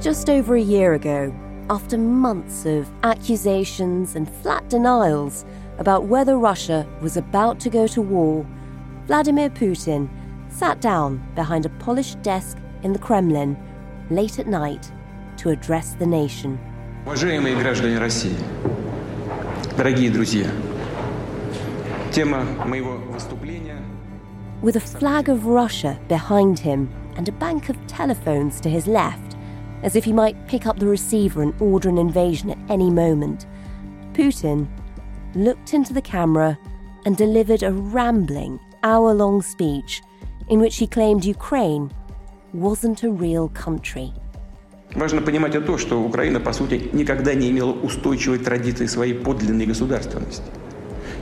Just over a year ago, after months of accusations and flat denials about whether Russia was about to go to war, Vladimir Putin sat down behind a polished desk in the Kremlin late at night to address the nation. Уважаемые граждане России, дорогие друзья, тема моего выступления... With a flag of Russia behind him and a bank of telephones to his left, as if he might pick up the receiver and order an invasion at any moment, Putin looked into the camera and delivered a rambling, hour-long speech in which he claimed Ukraine wasn't a real country. Важно понимать то, что Украина, по сути, никогда не имела устойчивой традиции своей подлинной государственности.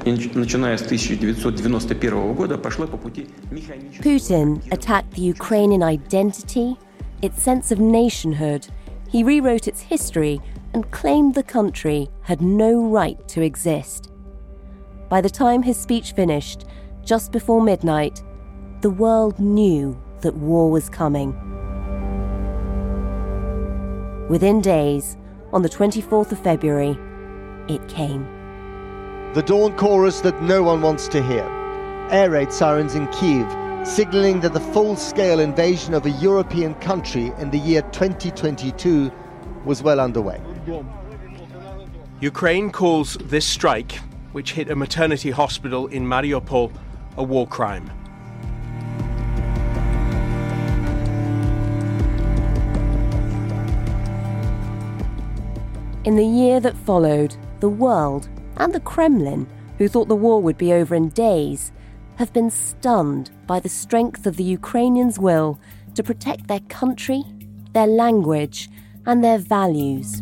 Начиная с 1991 года пошла по пути механического... Putin attacked the Ukrainian identity, its sense of nationhood. He rewrote its history and claimed the country had no right to exist. By the time his speech finished, just before midnight, the world knew that war was coming. Within days, on the 24th of February, it came. The dawn chorus that no one wants to hear. Air raid sirens in Kyiv, signalling that the full-scale invasion of a European country in the year 2022 was well underway. Ukraine calls this strike, which hit a maternity hospital in Mariupol, a war crime. In the year that followed, the world and the Kremlin, who thought the war would be over in days, have been stunned by the strength of the Ukrainians' will to protect their country, their language, and their values.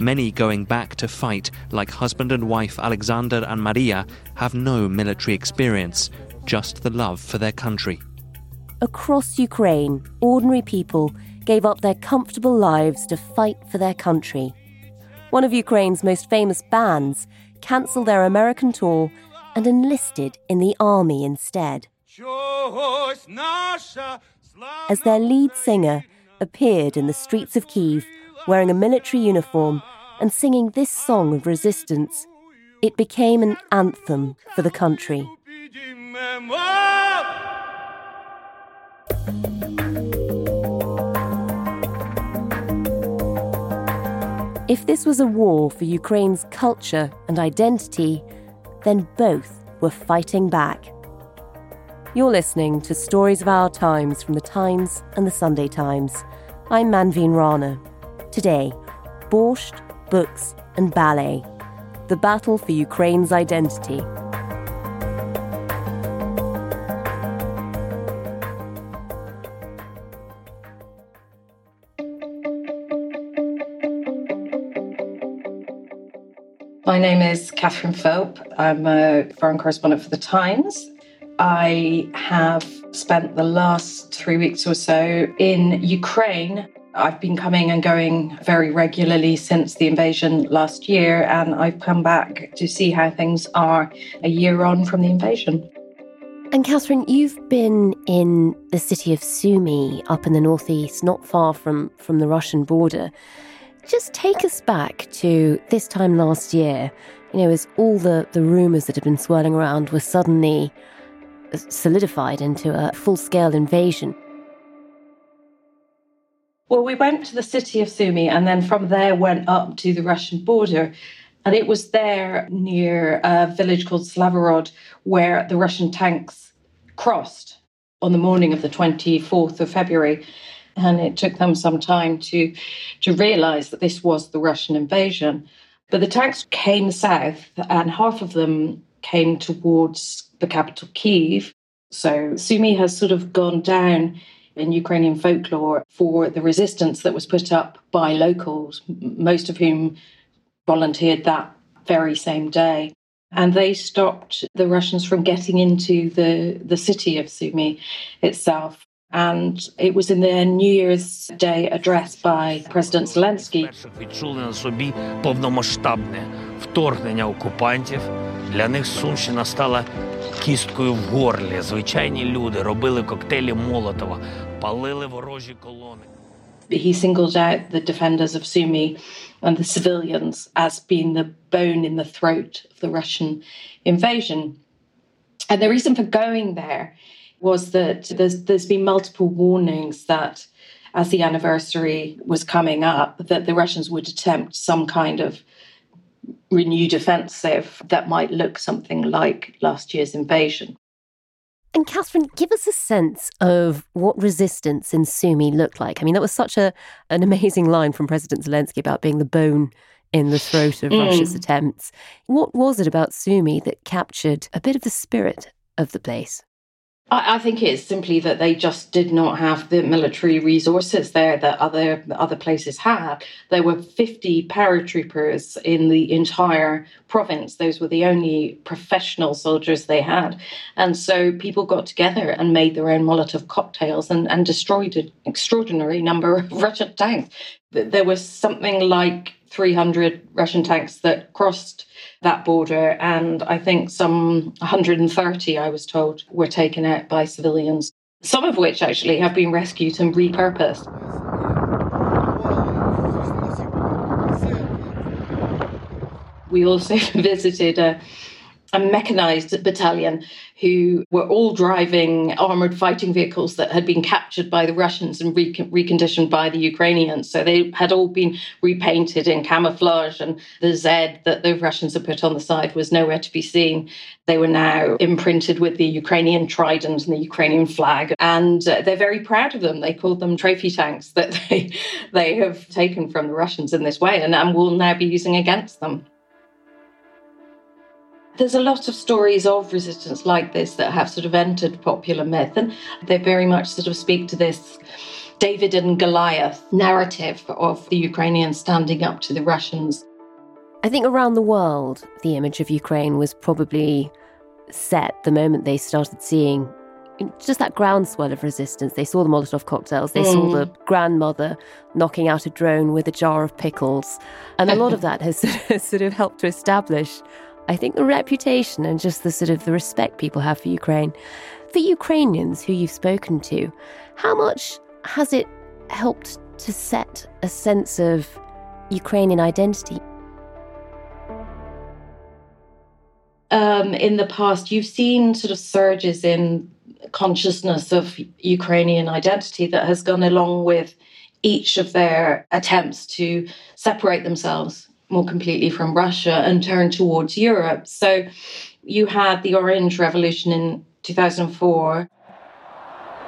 Many going back to fight, like husband and wife Alexander and Maria, have no military experience, just the love for their country. Across Ukraine, ordinary people gave up their comfortable lives to fight for their country. One of Ukraine's most famous bands cancelled their American tour and enlisted in the army instead. As their lead singer appeared in the streets of Kyiv wearing a military uniform and singing this song of resistance, it became an anthem for the country. If this was a war for Ukraine's culture and identity, then both were fighting back. You're listening to Stories of Our Times from The Times and The Sunday Times. I'm Manveen Rana. Today, borscht, books and ballet. The battle for Ukraine's identity. My name is Catherine Phelps. I'm a foreign correspondent for The Times. I have spent the last 3 weeks or so in Ukraine. I've been coming and going very regularly since the invasion last year, and I've come back to see how things are a year on from the invasion. And Catherine, you've been in the city of Sumy up in the northeast, not far from the Russian border. Just take us back to this time last year, you know, as all the rumours that had been swirling around were suddenly solidified into a full-scale invasion. Well, we went to the city of Sumy and then from there went up to the Russian border. And it was there near a village called Slavorod where the Russian tanks crossed on the morning of the 24th of February. And it took them some time to realise that this was the Russian invasion. But the tanks came south and half of them came towards the capital, Kyiv. So Sumy has sort of gone down in Ukrainian folklore for the resistance that was put up by locals, most of whom volunteered that very same day. And they stopped the Russians from getting into the city of Sumy itself. And it was in their New Year's Day address by President Zelensky. He singled out the defenders of Sumy and the civilians as being the bone in the throat of the Russian invasion. And the reason for going there was that there's been multiple warnings that as the anniversary was coming up, that the Russians would attempt some kind of renewed offensive that might look something like last year's invasion. And Catherine, give us a sense of what resistance in Sumy looked like. I mean, that was such an amazing line from President Zelensky about being the bone in the throat of Russia's attempts. What was it about Sumy that captured a bit of the spirit of the place? I think it's simply that they just did not have the military resources there that other places had. There were 50 paratroopers in the entire province. Those were the only professional soldiers they had. And so people got together and made their own Molotov cocktails and destroyed an extraordinary number of Russian tanks. There was something like 300 Russian tanks that crossed that border, and I think some 130, I was told, were taken out by civilians, some of which actually have been rescued and repurposed. We also visited a mechanised battalion who were all driving armoured fighting vehicles that had been captured by the Russians and reconditioned by the Ukrainians. So they had all been repainted in camouflage, and the Z that the Russians had put on the side was nowhere to be seen. They were now imprinted with the Ukrainian trident and the Ukrainian flag, and they're very proud of them. They called them trophy tanks that they have taken from the Russians in this way and will now be using against them. There's a lot of stories of resistance like this that have sort of entered popular myth, and they very much sort of speak to this David and Goliath narrative of the Ukrainians standing up to the Russians. I think around the world, the image of Ukraine was probably set the moment they started seeing just that groundswell of resistance. They saw the Molotov cocktails, they saw the grandmother knocking out a drone with a jar of pickles. And a lot of that has sort of helped to establish, I think, the reputation and just the sort of the respect people have for Ukraine. For Ukrainians who you've spoken to, how much has it helped to set a sense of Ukrainian identity? In the past, you've seen sort of surges in consciousness of Ukrainian identity that has gone along with each of their attempts to separate themselves more completely from Russia and turn towards Europe. So you had the Orange Revolution in 2004.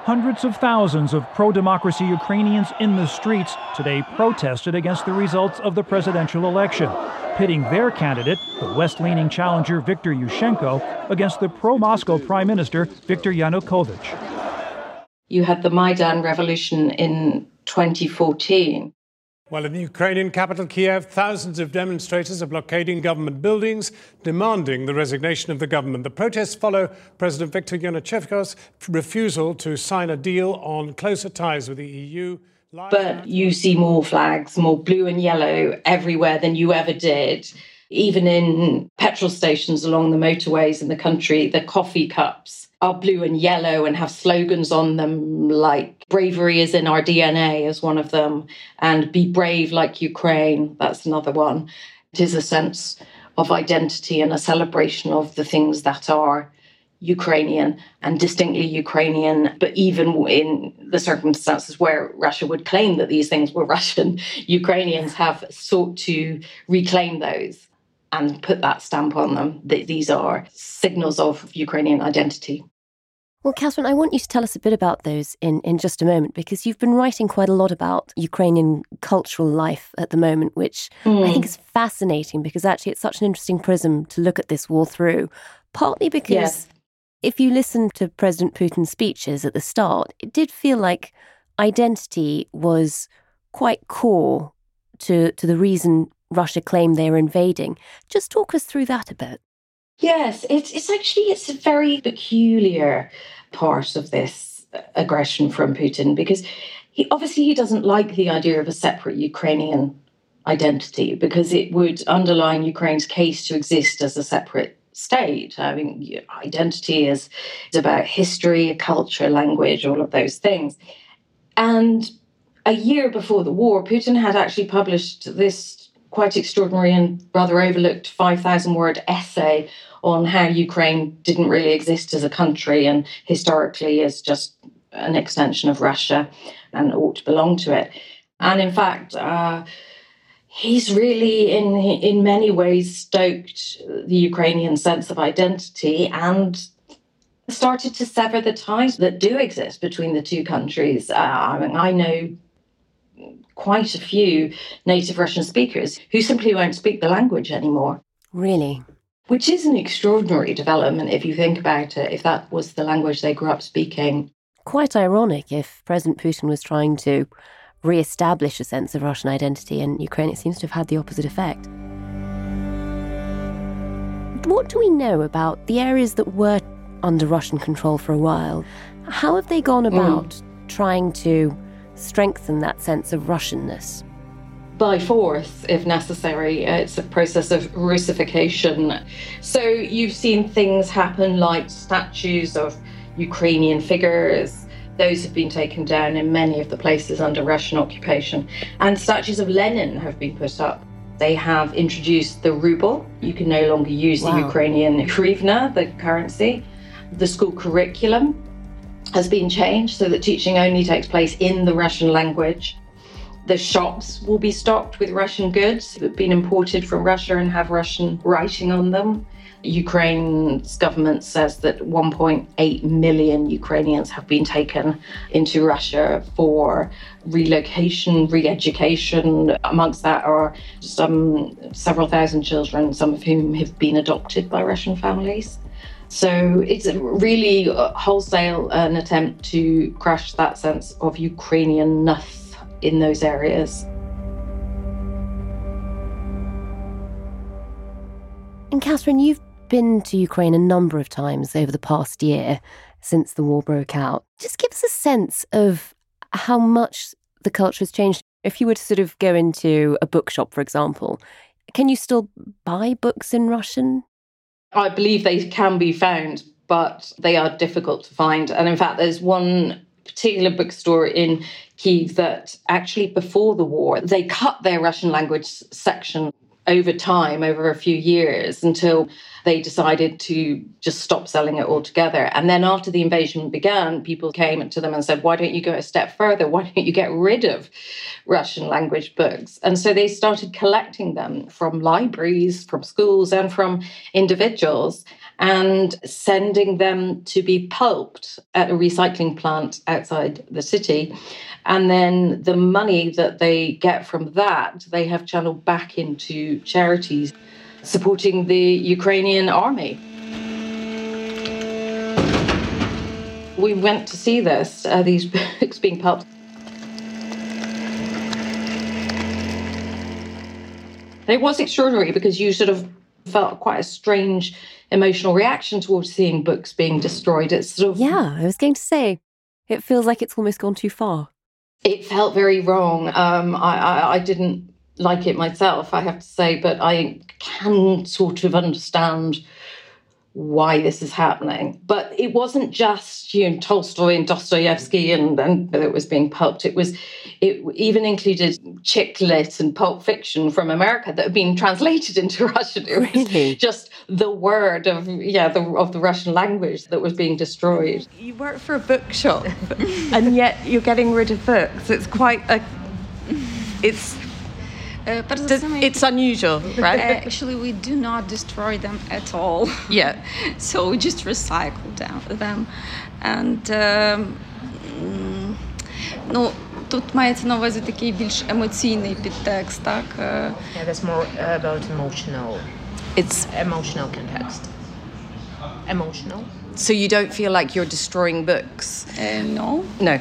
Hundreds of thousands of pro-democracy Ukrainians in the streets today protested against the results of the presidential election, pitting their candidate, the west-leaning challenger Viktor Yushenko, against the pro-Moscow prime minister Viktor Yanukovych. You had the Maidan revolution in 2014. While in the Ukrainian capital Kiev, thousands of demonstrators are blockading government buildings, demanding the resignation of the government. The protests follow President Viktor Yanukovych's refusal to sign a deal on closer ties with the EU. But you see more flags, more blue and yellow everywhere than you ever did. Even in petrol stations along the motorways in the country, the coffee cups are blue and yellow and have slogans on them like bravery is in our DNA as one of them, and be brave like Ukraine, that's another one. It is a sense of identity and a celebration of the things that are Ukrainian and distinctly Ukrainian, but even in the circumstances where Russia would claim that these things were Russian, Ukrainians have sought to reclaim those and put that stamp on them, that these are signals of Ukrainian identity. Well, Catherine, I want you to tell us a bit about those in just a moment, because you've been writing quite a lot about Ukrainian cultural life at the moment, which I think is fascinating, because actually it's such an interesting prism to look at this war through, partly because if you listen to President Putin's speeches at the start, it did feel like identity was quite core to the reason Russia claimed they were invading. Just talk us through that a bit. Yes, it's a very peculiar part of this aggression from Putin, because he doesn't like the idea of a separate Ukrainian identity, because it would underline Ukraine's case to exist as a separate state. I mean, identity is about history, culture, language, all of those things. And a year before the war, Putin had actually published this quite extraordinary and rather overlooked 5,000-word essay on how Ukraine didn't really exist as a country and historically is just an extension of Russia and ought to belong to it. And in fact, he's really in many ways stoked the Ukrainian sense of identity and started to sever the ties that do exist between the two countries. I know quite a few native Russian speakers who simply won't speak the language anymore. Really? Which is an extraordinary development if you think about it, if that was the language they grew up speaking. Quite ironic if President Putin was trying to re-establish a sense of Russian identity in Ukraine. It seems to have had the opposite effect. What do we know about the areas that were under Russian control for a while? How have they gone about trying to strengthen that sense of Russianness? By force, if necessary. It's a process of Russification. So you've seen things happen like statues of Ukrainian figures. Those have been taken down in many of the places under Russian occupation. And statues of Lenin have been put up. They have introduced the ruble. You can no longer use the Ukrainian hryvnia, the currency. The school curriculum has been changed so that teaching only takes place in the Russian language. The shops will be stocked with Russian goods that have been imported from Russia and have Russian writing on them. Ukraine's government says that 1.8 million Ukrainians have been taken into Russia for relocation, re-education. Amongst that are several thousand children, some of whom have been adopted by Russian families. So it's really wholesale an attempt to crush that sense of Ukrainian-ness in those areas. And Catherine, you've been to Ukraine a number of times over the past year since the war broke out. Just give us a sense of how much the culture has changed. If you were to sort of go into a bookshop, for example, can you still buy books in Russian? I believe they can be found, but they are difficult to find. And in fact, there's one particular bookstore in Kyiv that actually before the war, they cut their Russian language section over time, over a few years, until they decided to just stop selling it altogether. And then after the invasion began, people came to them and said, why don't you go a step further? Why don't you get rid of Russian language books? And so they started collecting them from libraries, from schools, and from individuals, and sending them to be pulped at a recycling plant outside the city. And then the money that they get from that, they have channeled back into charities supporting the Ukrainian army. We went to see this, these books being pulped. It was extraordinary because you sort of felt quite a strange emotional reaction towards seeing books being destroyed. It's sort of... Yeah, I was going to say, it feels like it's almost gone too far. It felt very wrong. I didn't like it myself, I have to say, but I can sort of understand why this is happening. But it wasn't just, you know, Tolstoy and Dostoevsky and it was being pulped. It even included chick lit and pulp fiction from America that had been translated into Russian. It was just the word of the Russian language that was being destroyed. You work for a bookshop and yet you're getting rid of books. It's quite a... It's unusual, right? Actually, we do not destroy them at all. Yeah. So we just recycle them. And, тут мається на увазі такий більш емоційний підтекст, так? Yeah, that's more about emotional. It's emotional context. Emotional. So you don't feel like you're destroying books? No. No.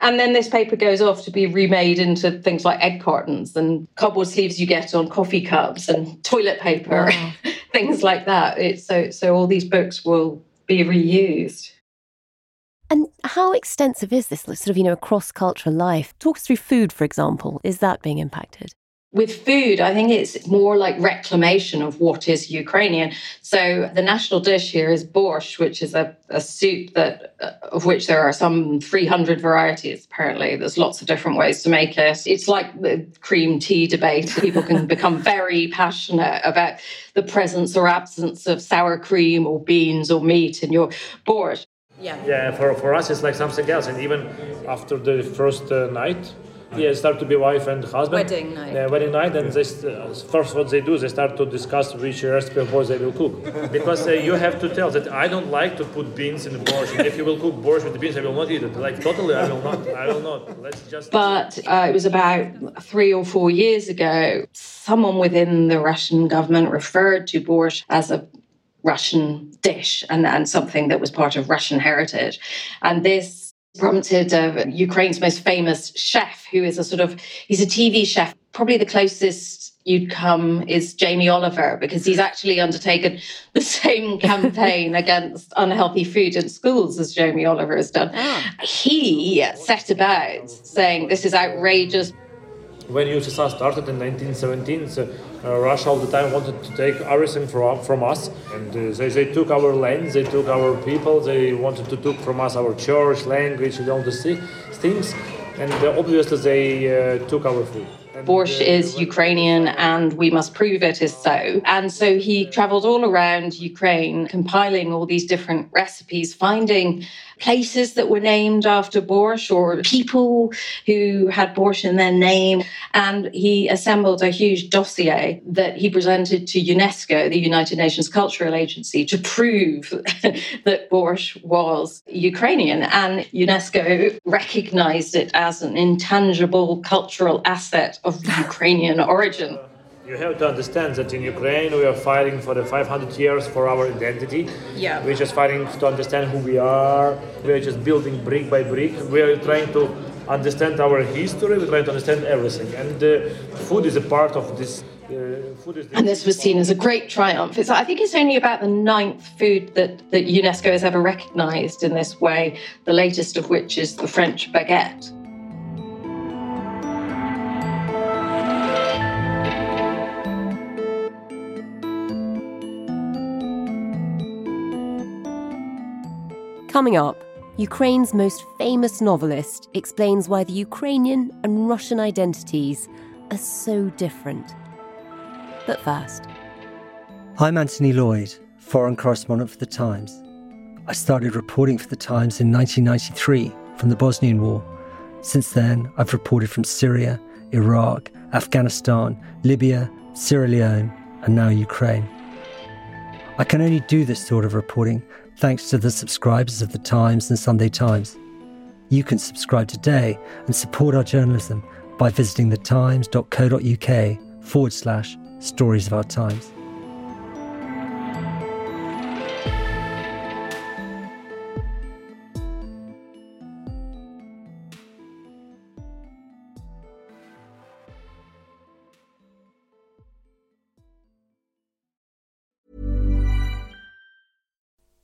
And then this paper goes off to be remade into things like egg cartons and cardboard sleeves you get on coffee cups and toilet paper, wow. Things like that. So all these books will be reused. And how extensive is this sort of, cross-cultural life? Talk us through food, for example. Is that being impacted? With food, I think it's more like reclamation of what is Ukrainian. So the national dish here is borscht, which is a soup that of which there are some 300 varieties, apparently. There's lots of different ways to make it. It's like the cream tea debate. People can become very passionate about the presence or absence of sour cream or beans or meat in your borscht. Yeah, for us, it's like something else. And even after the first night... Yeah, it started to be wife and husband. Wedding night. And this, first what they do, they start to discuss which recipe of borscht they will cook. Because you have to tell that I don't like to put beans in the borscht. And if you will cook borscht with the beans, I will not eat it. Like, totally, I will not. Let's just... But it was about 3 or 4 years ago, someone within the Russian government referred to borscht as a Russian dish and something that was part of Russian heritage. And this prompted Ukraine's most famous chef, who is he's a TV chef. Probably the closest you'd come is Jamie Oliver, because he's actually undertaken the same campaign against unhealthy food in schools as Jamie Oliver has done. Ah. He set about saying this is outrageous. When USSR started in 1917, Russia all the time wanted to take everything from us. And they took our land, they took our people, they wanted to take from us our church, language, and all these things. And obviously they took our food. Borscht is Ukrainian and we must prove it is so. And so he travelled all around Ukraine, compiling all these different recipes, finding places that were named after borscht or people who had borscht in their name. And he assembled a huge dossier that he presented to UNESCO, the United Nations Cultural Agency, to prove that borscht was Ukrainian. And UNESCO recognised it as an intangible cultural asset of Ukrainian origin. You have to understand that in Ukraine we are fighting for the 500 years for our identity. Yeah. We're just fighting to understand who we are. We are just building brick by brick. We are trying to understand our history. We're trying to understand everything. And food is a part of this. And this was seen as a great triumph. I think it's only about the 9th food that UNESCO has ever recognised in this way, the latest of which is the French baguette. Coming up, Ukraine's most famous novelist explains why the Ukrainian and Russian identities are so different. But first... Hi, I'm Anthony Lloyd, foreign correspondent for The Times. I started reporting for The Times in 1993 from the Bosnian War. Since then, I've reported from Syria, Iraq, Afghanistan, Libya, Sierra Leone, and now Ukraine. I can only do this sort of reporting thanks to the subscribers of The Times and Sunday Times. You can subscribe today and support our journalism by visiting thetimes.co.uk/stories of our times.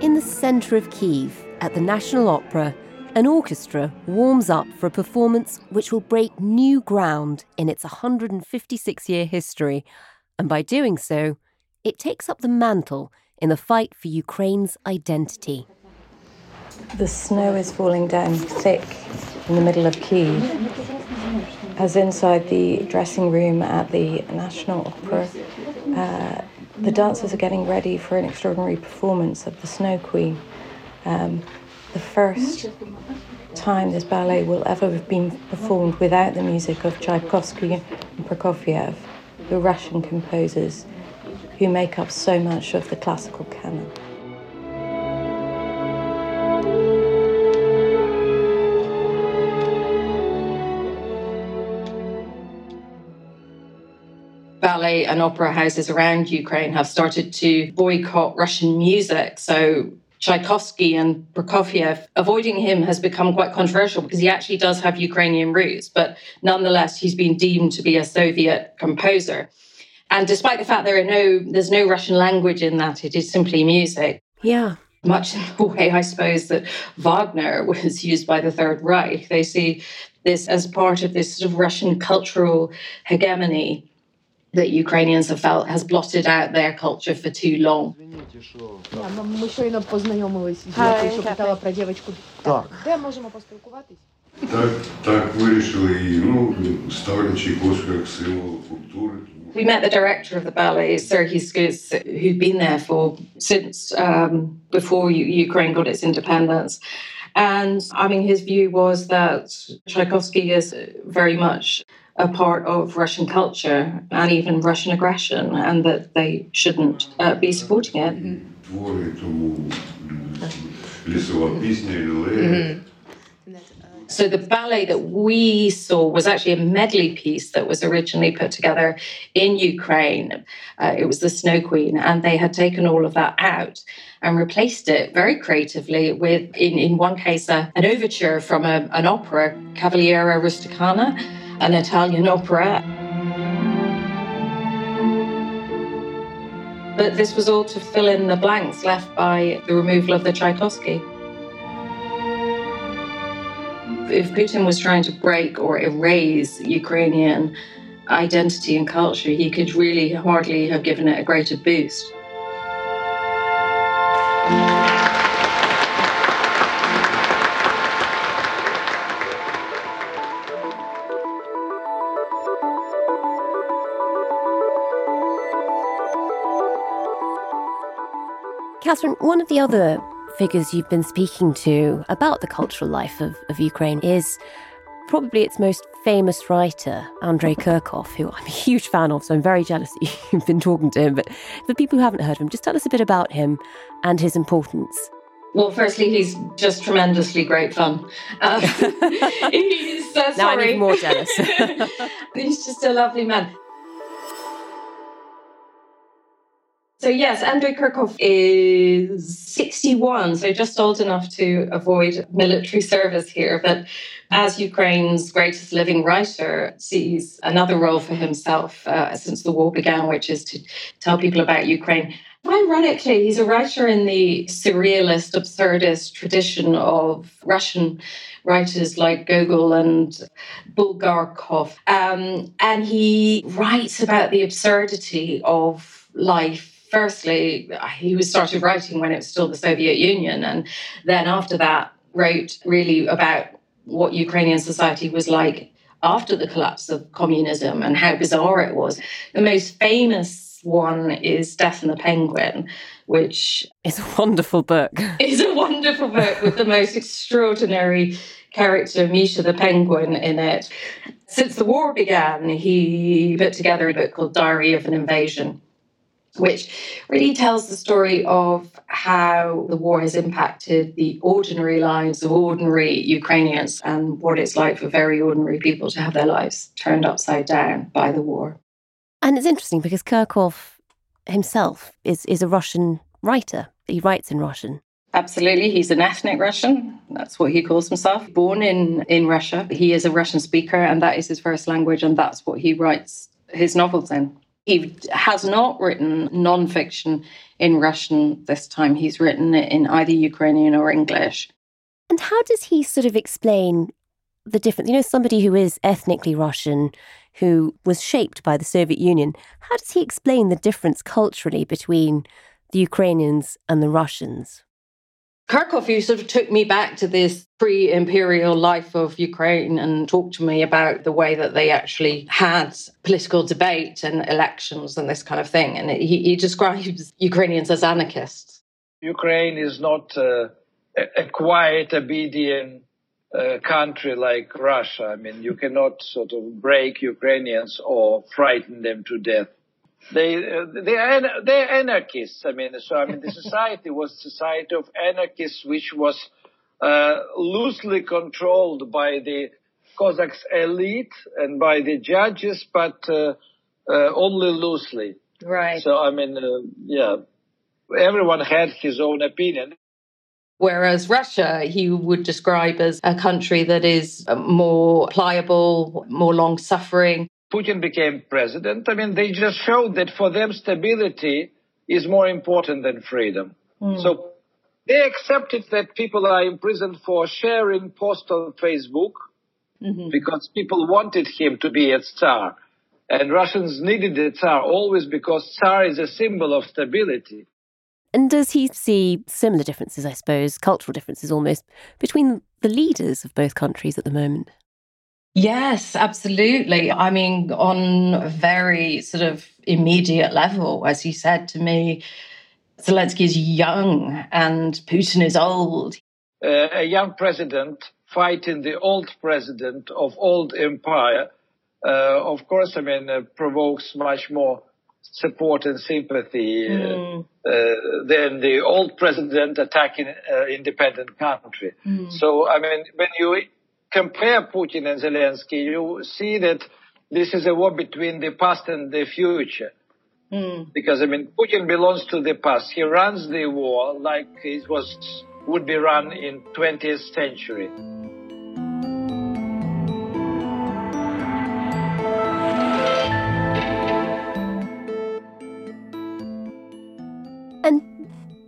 In the centre of Kyiv, at the National Opera, an orchestra warms up for a performance which will break new ground in its 156-year history, and by doing so, it takes up the mantle in the fight for Ukraine's identity. The snow is falling down thick in the middle of Kyiv, as inside the dressing room at the National Opera, the dancers are getting ready for an extraordinary performance of the Snow Queen. The first time this ballet will ever have been performed without the music of Tchaikovsky and Prokofiev, the Russian composers who make up so much of the classical canon. Ballet and opera houses around Ukraine have started to boycott Russian music. So Tchaikovsky and Prokofiev, avoiding him has become quite controversial because he actually does have Ukrainian roots, but nonetheless, he's been deemed to be a Soviet composer. And despite the fact there's no Russian language in that, it is simply music. Yeah. Much in the way, I suppose, that Wagner was used by the Third Reich. They see this as part of this sort of Russian cultural hegemony that Ukrainians have felt has blotted out their culture for too long. We met the director of the ballet, Sergei Skuts, who'd been there since before Ukraine got its independence. And, I mean, his view was that Tchaikovsky is very much a part of Russian culture and even Russian aggression, and that they shouldn't be supporting it. Mm-hmm. So the ballet that we saw was actually a medley piece that was originally put together in Ukraine. It was the Snow Queen, and they had taken all of that out and replaced it very creatively with, in one case, an overture from an opera, Cavalleria Rusticana, an Italian opera. But this was all to fill in the blanks left by the removal of the Tchaikovsky. If Putin was trying to break or erase Ukrainian identity and culture, he could really hardly have given it a greater boost. Catherine, one of the other figures you've been speaking to about the cultural life of Ukraine is probably its most famous writer, Andrey Kurkov, who I'm a huge fan of, so I'm very jealous that you've been talking to him. But for people who haven't heard of him, just tell us a bit about him and his importance. Well, firstly, he's just tremendously great fun. He's so sorry. Now I need more jealous. He's just a lovely man. So yes, Andrey Kurkov is 61, so just old enough to avoid military service here. But as Ukraine's greatest living writer, sees another role for himself since the war began, which is to tell people about Ukraine. Ironically, he's a writer in the surrealist, absurdist tradition of Russian writers like Gogol and Bulgakov. And he writes about the absurdity of life. Firstly, he started writing when it was still the Soviet Union, and then after that wrote really about what Ukrainian society was like after the collapse of communism and how bizarre it was. The most famous one is Death and the Penguin, which is a wonderful book. It's a wonderful book with the most extraordinary character, Misha the Penguin, in it. Since the war began, he put together a book called Diary of an Invasion, which really tells the story of how the war has impacted the ordinary lives of ordinary Ukrainians and what it's like for very ordinary people to have their lives turned upside down by the war. And it's interesting because Kurkov himself is a Russian writer. He writes in Russian. Absolutely. He's an ethnic Russian. That's what he calls himself. Born in Russia. He is a Russian speaker, and that is his first language, and that's what he writes his novels in. He has not written non-fiction in Russian this time. He's written it in either Ukrainian or English. And how does he sort of explain the difference? You know, somebody who is ethnically Russian, who was shaped by the Soviet Union, how does he explain the difference culturally between the Ukrainians and the Russians? Kurkov, who sort of took me back to this pre-imperial life of Ukraine and talked to me about the way that they actually had political debate and elections and this kind of thing. And he describes Ukrainians as anarchists. Ukraine is not a quiet, obedient country like Russia. I mean, you cannot sort of break Ukrainians or frighten them to death. They're anarchists. I mean, the society was a society of anarchists, which was loosely controlled by the Cossacks elite and by the judges, but only loosely. Right. So, I mean, yeah, everyone had his own opinion. Whereas Russia, he would describe as a country that is more pliable, more long-suffering. Putin became president. I mean, they just showed that for them, stability is more important than freedom. Mm. So they accepted that people are imprisoned for sharing posts on Facebook because people wanted him to be a Tsar. And Russians needed a Tsar always because Tsar is a symbol of stability. And does he see similar differences, I suppose, cultural differences almost, between the leaders of both countries at the moment? Yes, absolutely. I mean, on a very sort of immediate level, as he said to me, Zelensky is young and Putin is old. A young president fighting the old president of old empire, of course, I mean, provokes much more support and sympathy than the old president attacking independent country. Mm. So, I mean, when you compare Putin and Zelensky, you see that this is a war between the past and the future. Mm. Because, I mean, Putin belongs to the past. He runs the war like it would be run in 20th century. And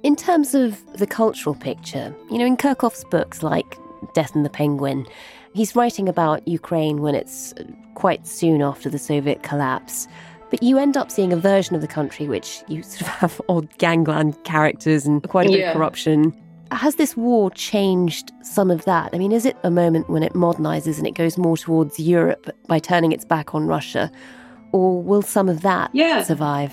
in terms of the cultural picture, you know, in Kurkov's books like Death and the Penguin, he's writing about Ukraine when it's quite soon after the Soviet collapse. But you end up seeing a version of the country which you sort of have odd gangland characters and quite a bit of corruption. Has this war changed some of that? I mean, is it a moment when it modernises and it goes more towards Europe by turning its back on Russia? Or will some of that survive?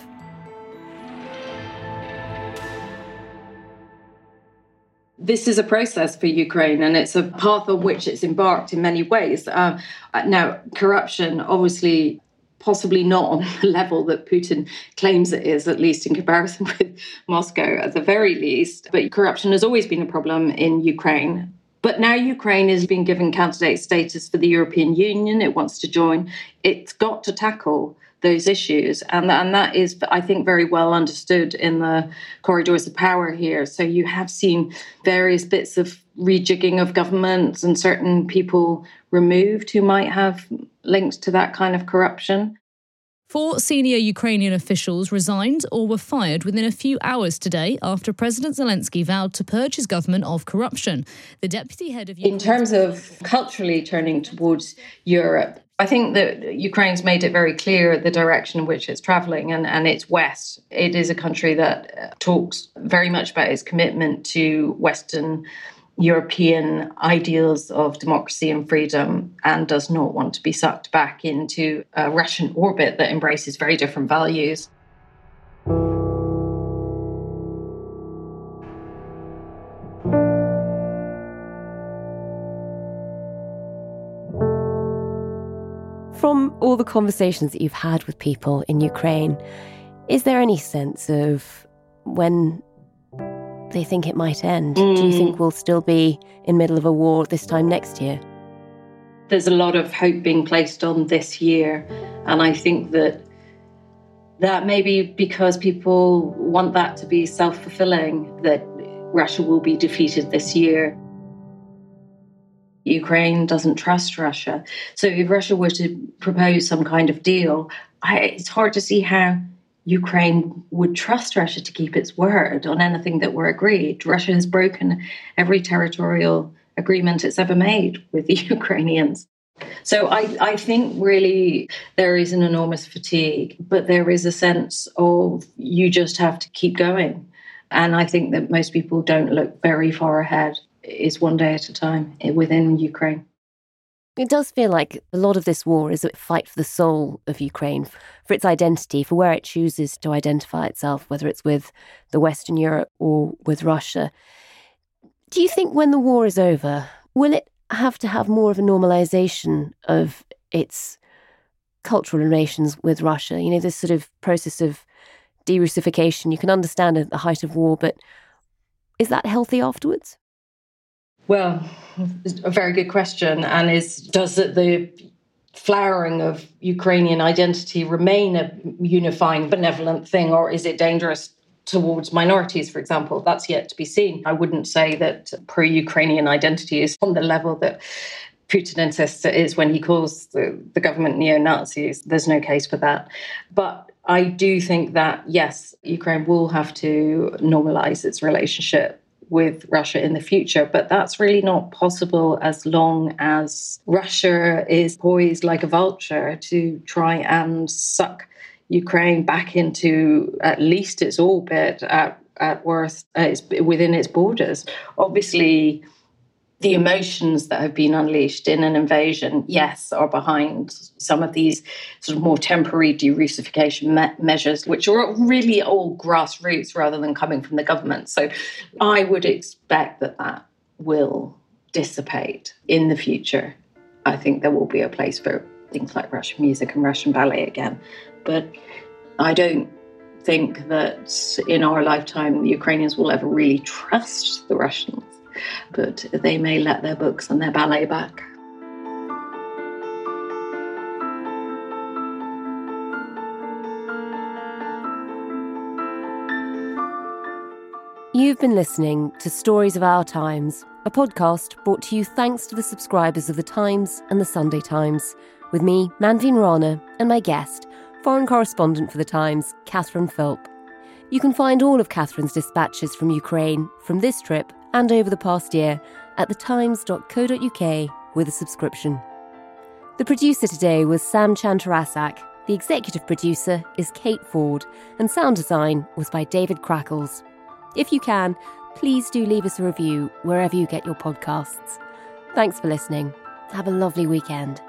This is a process for Ukraine, and it's a path on which it's embarked in many ways. Now, corruption, obviously, possibly not on the level that Putin claims it is, at least in comparison with Moscow at the very least. But corruption has always been a problem in Ukraine. But now Ukraine is being given candidate status for the European Union. It wants to join. It's got to tackle those issues. And that is, I think, very well understood in the corridors of power here. So you have seen various bits of rejigging of governments and certain people removed who might have links to that kind of corruption. 4 senior Ukrainian officials resigned or were fired within a few hours today after President Zelensky vowed to purge his government of corruption. The deputy head of... In terms of culturally turning towards Europe, I think that Ukraine's made it very clear the direction in which it's travelling, and it's West. It is a country that talks very much about its commitment to Western European ideals of democracy and freedom, and does not want to be sucked back into a Russian orbit that embraces very different values. From all the conversations that you've had with people in Ukraine, is there any sense of when they think it might end? Do you think we'll still be in the middle of a war this time next year? There's a lot of hope being placed on this year, and I think that maybe because people want that to be self-fulfilling, that Russia will be defeated this year. Ukraine doesn't trust Russia. So if Russia were to propose some kind of deal, it's hard to see how Ukraine would trust Russia to keep its word on anything that were agreed. Russia has broken every territorial agreement it's ever made with the Ukrainians. So I think really there is an enormous fatigue, but there is a sense of you just have to keep going. And I think that most people don't look very far ahead. It's one day at a time within Ukraine. It does feel like a lot of this war is a fight for the soul of Ukraine, for its identity, for where it chooses to identify itself, whether it's with the Western Europe or with Russia. Do you think when the war is over, will it have to have more of a normalisation of its cultural relations with Russia? You know, this sort of process of de-Russification, you can understand at the height of war, but is that healthy afterwards? Well, a very good question, and does the flowering of Ukrainian identity remain a unifying, benevolent thing, or is it dangerous towards minorities, for example? That's yet to be seen. I wouldn't say that pro-Ukrainian identity is on the level that Putin insists it is when he calls the government neo-Nazis. There's no case for that. But I do think that, yes, Ukraine will have to normalise its relationship with Russia in the future, but that's really not possible as long as Russia is poised like a vulture to try and suck Ukraine back into at least its orbit, at worst, within its borders. Obviously, the emotions that have been unleashed in an invasion, yes, are behind some of these sort of more temporary de-Russification measures, which are really all grassroots rather than coming from the government. So I would expect that will dissipate in the future. I think there will be a place for things like Russian music and Russian ballet again. But I don't think that in our lifetime the Ukrainians will ever really trust the Russians. But they may let their books and their ballet back. You've been listening to Stories of Our Times, a podcast brought to you thanks to the subscribers of The Times and The Sunday Times, with me, Manveen Rana, and my guest, foreign correspondent for The Times, Catherine Philp. You can find all of Catherine's dispatches from Ukraine from this trip and over the past year at thetimes.co.uk with a subscription. The producer today was Sam Chantarasak, the executive producer is Kate Ford, and sound design was by David Crackles. If you can, please do leave us a review wherever you get your podcasts. Thanks for listening. Have a lovely weekend.